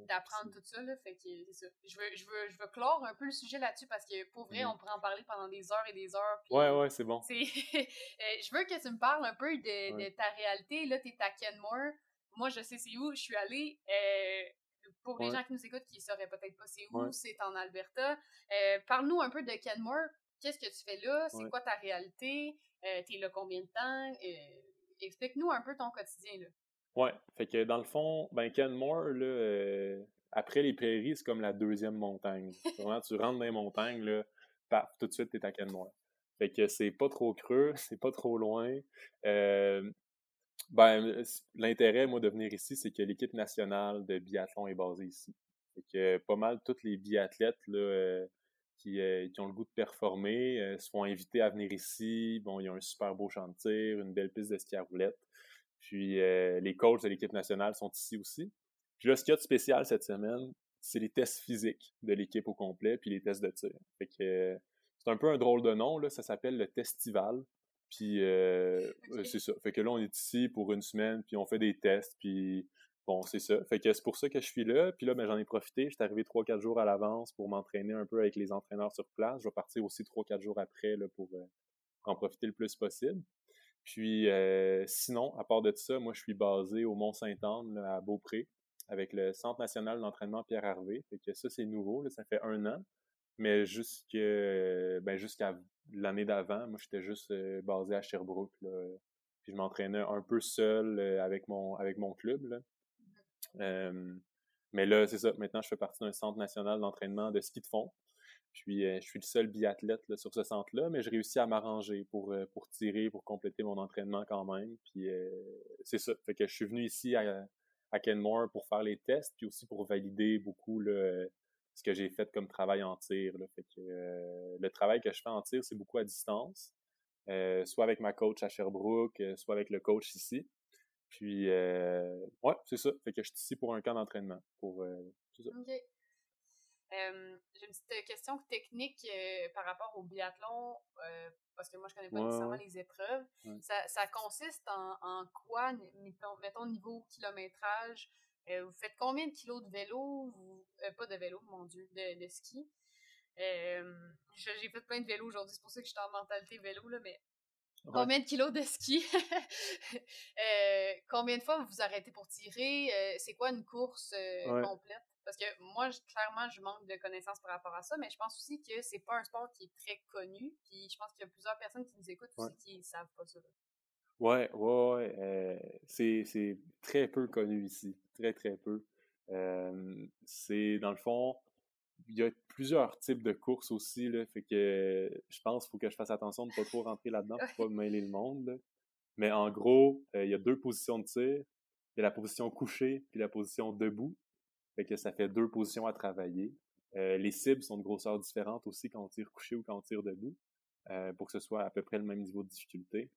d'apprendre tout ça, là, fait que c'est ça. Je veux, je, veux, je veux clore un peu le sujet là-dessus, parce que pour vrai, on pourrait en parler pendant des heures et des heures. Puis, ouais, ouais, c'est bon. C'est, je veux que tu me parles un peu de, ouais. de ta réalité, là, t'es à Canmore, moi je sais c'est où, je suis allée, euh, pour les ouais. gens qui nous écoutent qui ne sauraient peut-être pas c'est où, ouais. c'est en Alberta, euh, parle-nous un peu de Canmore, qu'est-ce que tu fais là, c'est ouais. quoi ta réalité, euh, t'es là combien de temps, euh, explique-nous un peu ton quotidien, là. Ouais, fait que dans le fond, ben Canmore, là, euh, après les prairies, c'est comme la deuxième montagne. Vraiment, tu rentres dans les montagnes, là, paf, tout de suite, t'es à Canmore. Fait que c'est pas trop creux, c'est pas trop loin. Euh, ben, l'intérêt, moi, de venir ici, c'est que l'équipe nationale de biathlon est basée ici. Fait que pas mal tous les biathlètes, là, euh, Qui, euh, qui ont le goût de performer, euh, se font inviter à venir ici. Bon, il y a un super beau champ de tir, une belle piste de ski à roulettes. Puis euh, les coachs de l'équipe nationale sont ici aussi. Puis là, ce qu'il y a de spécial cette semaine, c'est les tests physiques de l'équipe au complet, puis les tests de tir. Fait que euh, c'est un peu un drôle de nom, là. Ça s'appelle le testival. Puis euh, okay. c'est ça. Fait que là, on est ici pour une semaine, puis on fait des tests, puis... Bon, c'est ça. Fait que c'est pour ça que je suis là. Puis là, ben, j'en ai profité. J'étais arrivé trois quatre jours à l'avance pour m'entraîner un peu avec les entraîneurs sur place. Je vais partir aussi trois quatre jours après là, pour euh, en profiter le plus possible. Puis euh, sinon, à part de ça, moi, je suis basé au Mont-Saint-Anne, là, à Beaupré, avec le Centre national d'entraînement Pierre Harvey. Fait que ça, c'est nouveau. Là, ça fait un an. Mais jusque, ben, jusqu'à l'année d'avant, moi, j'étais juste euh, basé à Sherbrooke, là. Puis je m'entraînais un peu seul euh, avec mon, avec mon club, là. Euh, mais là, c'est ça, maintenant je fais partie d'un centre national d'entraînement de ski de fond. Puis euh, je suis le seul biathlète là, sur ce centre-là, mais je réussis à m'arranger pour, euh, pour tirer, pour compléter mon entraînement quand même. Puis euh, c'est ça, fait que je suis venu ici à, à Canmore pour faire les tests, puis aussi pour valider beaucoup là, ce que j'ai fait comme travail en tir, là. Fait que euh, le travail que je fais en tir, c'est beaucoup à distance, euh, soit avec ma coach à Sherbrooke, soit avec le coach ici. Puis, euh, ouais, c'est ça. Fait que je suis ici pour un camp d'entraînement. Pour, euh, c'est ça. OK. Euh, j'ai une petite question technique euh, par rapport au biathlon, euh, parce que moi, je connais pas ouais. nécessairement les épreuves. Ouais. Ça, ça consiste en, en quoi, mettons, mettons niveau kilométrage, euh, vous faites combien de kilos de vélo, vous, euh, pas de vélo, mon Dieu, de, de ski. Euh, j'ai fait plein de vélos aujourd'hui, c'est pour ça que je suis en mentalité vélo, là, mais... Ouais. Combien de kilos de ski? euh, combien de fois vous vous arrêtez pour tirer? Euh, c'est quoi une course euh, ouais. complète? Parce que moi, je, clairement, je manque de connaissances par rapport à ça, mais je pense aussi que c'est pas un sport qui est très connu, puis je pense qu'il y a plusieurs personnes qui nous écoutent ouais. aussi qui ne savent pas ça. Ouais, ouais, ouais. Euh, c'est, c'est très peu connu ici. Très, très peu. Euh, c'est, dans le fond... Il y a plusieurs types de courses aussi, là, fait que je pense qu'il faut que je fasse attention de ne pas trop rentrer là-dedans pour ne pas mêler le monde, là. Mais en gros, euh, il y a deux positions de tir. Il y a la position couchée puis la position debout. Fait que ça fait deux positions à travailler. Euh, les cibles sont de grosseurs différentes aussi quand on tire couché ou quand on tire debout, euh, pour que ce soit à peu près le même niveau de difficulté.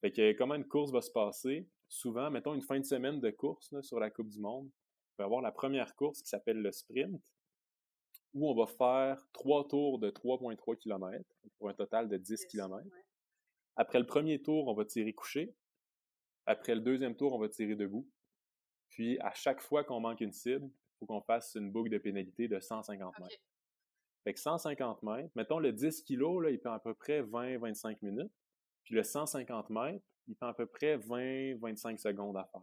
Fait que comment une course va se passer? Souvent, mettons une fin de semaine de course là, sur la Coupe du Monde, on va avoir la première course qui s'appelle le sprint, où on va faire trois tours de trois virgule trois kilomètres, pour un total de dix kilomètres. Après le premier tour, on va tirer couché. Après le deuxième tour, on va tirer debout. Puis, à chaque fois qu'on manque une cible, il faut qu'on fasse une boucle de pénalité de cent cinquante mètres. Okay. Fait que cent cinquante mètres, mettons le dix kilos, là, il prend à peu près vingt à vingt-cinq minutes. Puis le cent cinquante mètres, il prend à peu près vingt à vingt-cinq secondes à faire.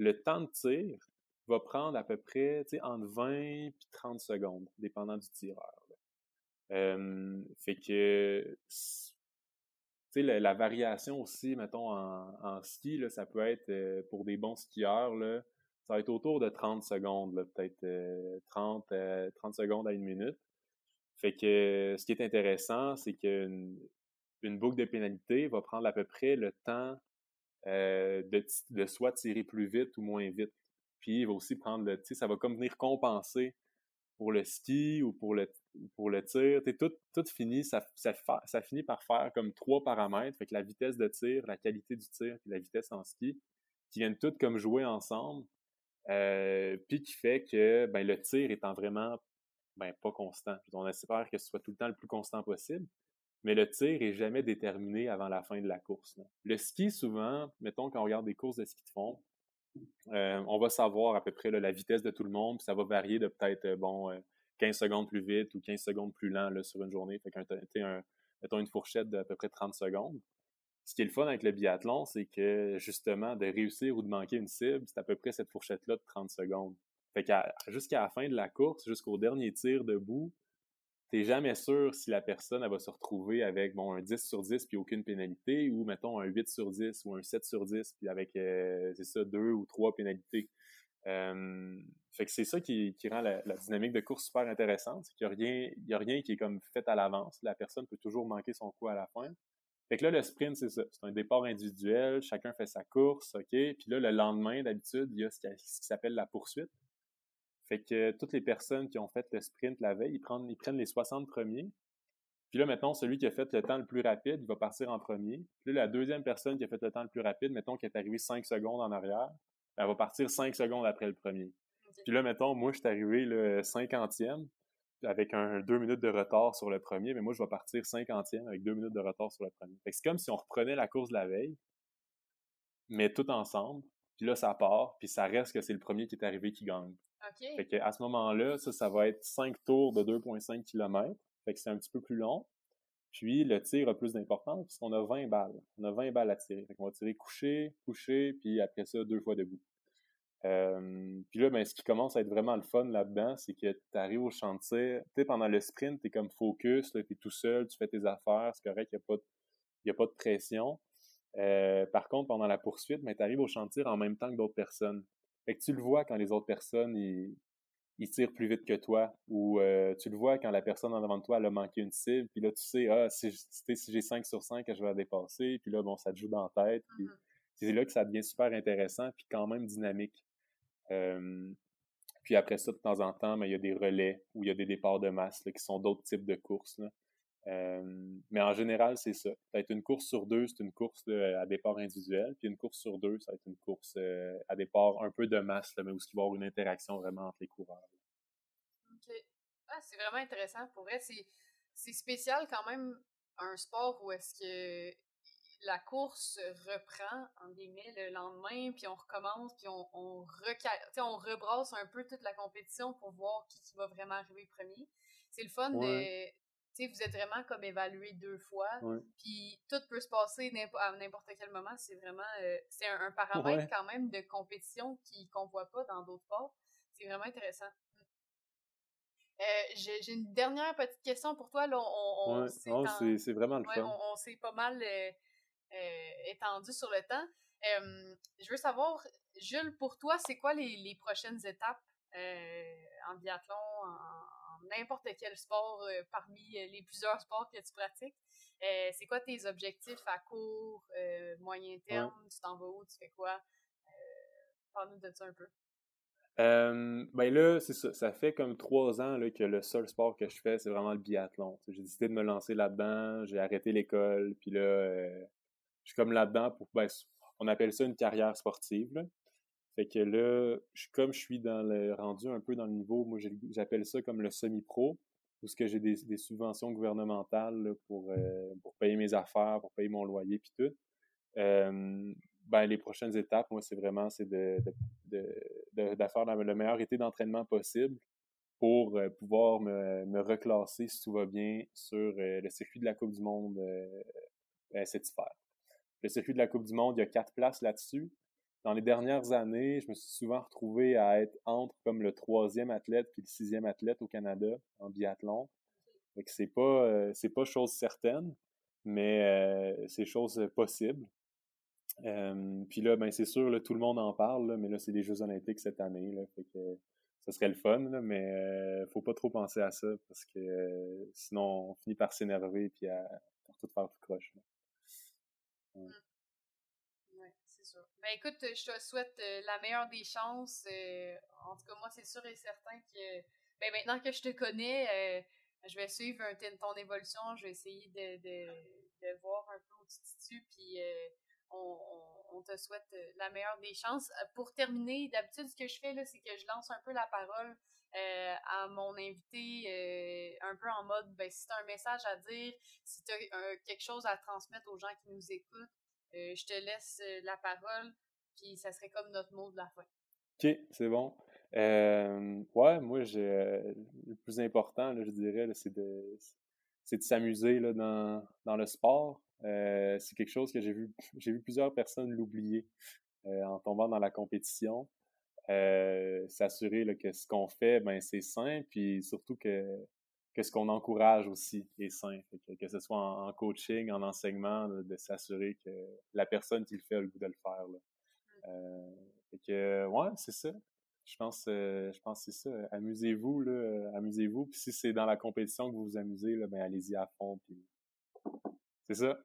Le temps de tir va prendre à peu près entre vingt et trente secondes, dépendant du tireur. Euh, fait que la, la variation aussi, mettons, en, en ski, là, ça peut être, euh, pour des bons skieurs, là, ça va être autour de trente secondes, là, peut-être euh, trente, euh, trente secondes à une minute. Fait que ce qui est intéressant, c'est qu'une une boucle de pénalité va prendre à peu près le temps euh, de, de soit tirer plus vite ou moins vite. Puis il va aussi prendre le, tu sais, ça va comme venir compenser pour le ski ou pour le pour le tir. T'sais, tout tout finit, ça, ça ça finit par faire comme trois paramètres. Fait que la vitesse de tir, la qualité du tir, puis la vitesse en ski, qui viennent toutes comme jouer ensemble. Euh, puis qui fait que ben le tir étant vraiment ben pas constant. Puis on espère que ce soit tout le temps le plus constant possible, mais le tir est jamais déterminé avant la fin de la course, là. Le ski, souvent, mettons quand on regarde des courses de ski de fond, Euh, on va savoir à peu près là, la vitesse de tout le monde, puis ça va varier de peut-être euh, bon euh, quinze secondes plus vite ou quinze secondes plus lent là, sur une journée. Fait qu'un un, mettons une fourchette d'à peu près trente secondes. Ce qui est le fun avec le biathlon, c'est que justement de réussir ou de manquer une cible, c'est à peu près cette fourchette-là de trente secondes. Fait qu'à jusqu'à la fin de la course, jusqu'au dernier tir debout, t'es jamais sûr si la personne elle va se retrouver avec bon un dix sur dix puis aucune pénalité, ou mettons un huit sur dix ou un sept sur dix puis avec euh, c'est ça deux ou trois pénalités. Euh, fait que c'est ça qui, qui rend la, la dynamique de course super intéressante, c'est qu'il y a rien il y a rien qui est comme fait à l'avance, la personne peut toujours manquer son coup à la fin. Fait que là le sprint c'est ça, c'est un départ individuel, chacun fait sa course, OK, puis là le lendemain d'habitude, il y a ce qui, ce qui s'appelle la poursuite. Fait que euh, toutes les personnes qui ont fait le sprint la veille, ils prennent, ils prennent les soixante premiers. Puis là, mettons, celui qui a fait le temps le plus rapide, il va partir en premier. Puis là, la deuxième personne qui a fait le temps le plus rapide, mettons, qui est arrivée cinq secondes en arrière, elle va partir cinq secondes après le premier. Puis là, mettons, moi, je suis arrivé le cinquantième avec un deux minutes de retard sur le premier, mais moi, je vais partir cinquantième avec deux minutes de retard sur le premier. Fait que c'est comme si on reprenait la course de la veille, mais tout ensemble. Puis là, ça part, puis ça reste que c'est le premier qui est arrivé qui gagne. Okay. Fait que à ce moment-là, ça, ça va être cinq tours de deux virgule cinq kilomètres. Fait que c'est un petit peu plus long. Puis le tir a plus d'importance parce qu'on a vingt balles. On a vingt balles à tirer. Fait qu'on va tirer couché, couché, puis après ça, deux fois debout. Euh, puis là, ben, ce qui commence à être vraiment le fun là-dedans, c'est que t'arrives au champ de tir. Tu sais, pendant le sprint, t'es comme focus, là, t'es tout seul, tu fais tes affaires, c'est correct, il n'y a, y a pas de pression. Euh, par contre, pendant la poursuite, ben, t'arrives au champ de tir en même temps que d'autres personnes. Fait que tu le vois quand les autres personnes, ils, ils tirent plus vite que toi, ou euh, tu le vois quand la personne en avant de toi, elle a manqué une cible, puis là, tu sais, ah, si, si j'ai cinq sur cinq, je vais la dépasser, puis là, bon, ça te joue dans la tête, puis mm-hmm. c'est là que ça devient super intéressant, puis quand même dynamique. Euh, puis après ça, de temps en temps, mais il y a des relais, ou il y a des départs de masse, là, qui sont d'autres types de courses, là. Euh, mais en général, c'est ça. Peut-être une course sur deux, c'est une course là, à départ individuel, puis une course sur deux, ça va être une course euh, à départ un peu de masse, là, mais où il va y avoir une interaction vraiment entre les coureurs. OK. Ah, c'est vraiment intéressant pour vrai. C'est, c'est spécial quand même un sport où est-ce que la course reprend, en guillemets, le lendemain, puis on recommence, puis on, on, reca- on rebrasse un peu toute la compétition pour voir qui, qui va vraiment arriver premier. C'est le fun ouais. de... T'sais, vous êtes vraiment comme évalué deux fois, puis tout peut se passer n'impo- à n'importe quel moment. C'est vraiment euh, c'est un, un paramètre ouais. quand même de compétition qui, qu'on voit pas dans d'autres sports. C'est vraiment intéressant. Euh, j'ai, j'ai une dernière petite question pour toi. Là, on, on, ouais. c'est, oh, en... c'est, c'est vraiment le ouais, fun. On, on s'est pas mal euh, euh, étendu sur le temps. Euh, je veux savoir, Jules, pour toi, c'est quoi les, les prochaines étapes euh, en biathlon, en n'importe quel sport euh, parmi les plusieurs sports que tu pratiques. Euh, c'est quoi tes objectifs à court, euh, moyen terme? Ouais. Tu t'en vas où? Tu fais quoi? Euh, parle-nous de ça un peu. Euh, ben là, c'est ça. Ça fait comme trois ans là, que le seul sport que je fais, c'est vraiment le biathlon. J'ai décidé de me lancer là-dedans. J'ai arrêté l'école. Puis là, euh, je suis comme là-dedans pour... Ben, on appelle ça une carrière sportive, là. Fait que là, je, comme je suis dans le, rendu un peu dans le niveau, moi j'appelle ça comme le semi-pro, où ce que j'ai des, des subventions gouvernementales là, pour, euh, pour payer mes affaires, pour payer mon loyer, puis tout. Euh, ben, les prochaines étapes, moi, c'est vraiment c'est de, de, de, de, de faire le meilleur été d'entraînement possible pour euh, pouvoir me, me reclasser, si tout va bien, sur euh, le circuit de la Coupe du Monde euh, euh, cet hiver. Le circuit de la Coupe du Monde, il y a quatre places là-dessus. dans les dernières années, je me suis souvent retrouvé à être entre comme le troisième athlète puis le sixième athlète au Canada en biathlon. Fait que c'est pas, euh, c'est pas chose certaine, mais euh, c'est chose possible. Euh, puis là, ben c'est sûr, là, tout le monde en parle, là, mais là, c'est les Jeux olympiques cette année. Là, fait que euh, ça serait le fun, là, mais euh, faut pas trop penser à ça parce que euh, sinon, on finit par s'énerver puis à, à tout faire tout croche. Ouais. Ben écoute, je te souhaite euh, la meilleure des chances. Euh, en tout cas, moi, c'est sûr et certain que ben, maintenant que je te connais, euh, je vais suivre un, ton évolution. Je vais essayer de, de, de voir un peu où tu te situes. Puis euh, on, on, on te souhaite euh, la meilleure des chances. Pour terminer, d'habitude, ce que je fais, là, c'est que je lance un peu la parole euh, à mon invité, euh, un peu en mode, ben si tu as un message à dire, si tu as euh, quelque chose à transmettre aux gens qui nous écoutent, Euh, je te laisse euh, la parole, puis ça serait comme notre mot de la fin. OK, c'est bon. Euh, ouais, moi, j'ai, euh, le plus important, là, je dirais, là, c'est, de, c'est de s'amuser là, dans, dans le sport. Euh, c'est quelque chose que j'ai vu, j'ai vu plusieurs personnes l'oublier euh, en tombant dans la compétition. Euh, s'assurer là, que ce qu'on fait, ben, c'est sain, puis surtout que, que ce qu'on encourage aussi est sain. Que, que ce soit en, en coaching, en enseignement, de, de s'assurer que la personne qui le fait a le goût de le faire. Là. Euh, fait que, ouais, c'est ça. Je pense, euh, je pense que c'est ça. Amusez-vous, là, amusez-vous. Puis si c'est dans la compétition que vous vous amusez, là, ben allez-y à fond. Puis... c'est ça.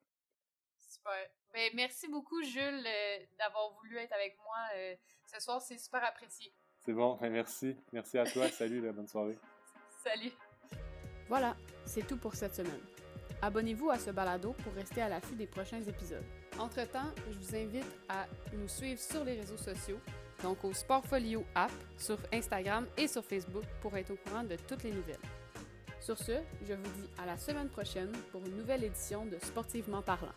Super. Ben, merci beaucoup, Jules, euh, d'avoir voulu être avec moi euh, ce soir. C'est super apprécié. C'est bon. Ben, merci. Merci à toi. Salut. Là, bonne soirée. Salut. Voilà, c'est tout pour cette semaine. Abonnez-vous à ce balado pour rester à l'affût des prochains épisodes. Entre-temps, je vous invite à nous suivre sur les réseaux sociaux, donc au Sportfolio app, sur Instagram et sur Facebook pour être au courant de toutes les nouvelles. Sur ce, je vous dis à la semaine prochaine pour une nouvelle édition de Sportivement Parlant.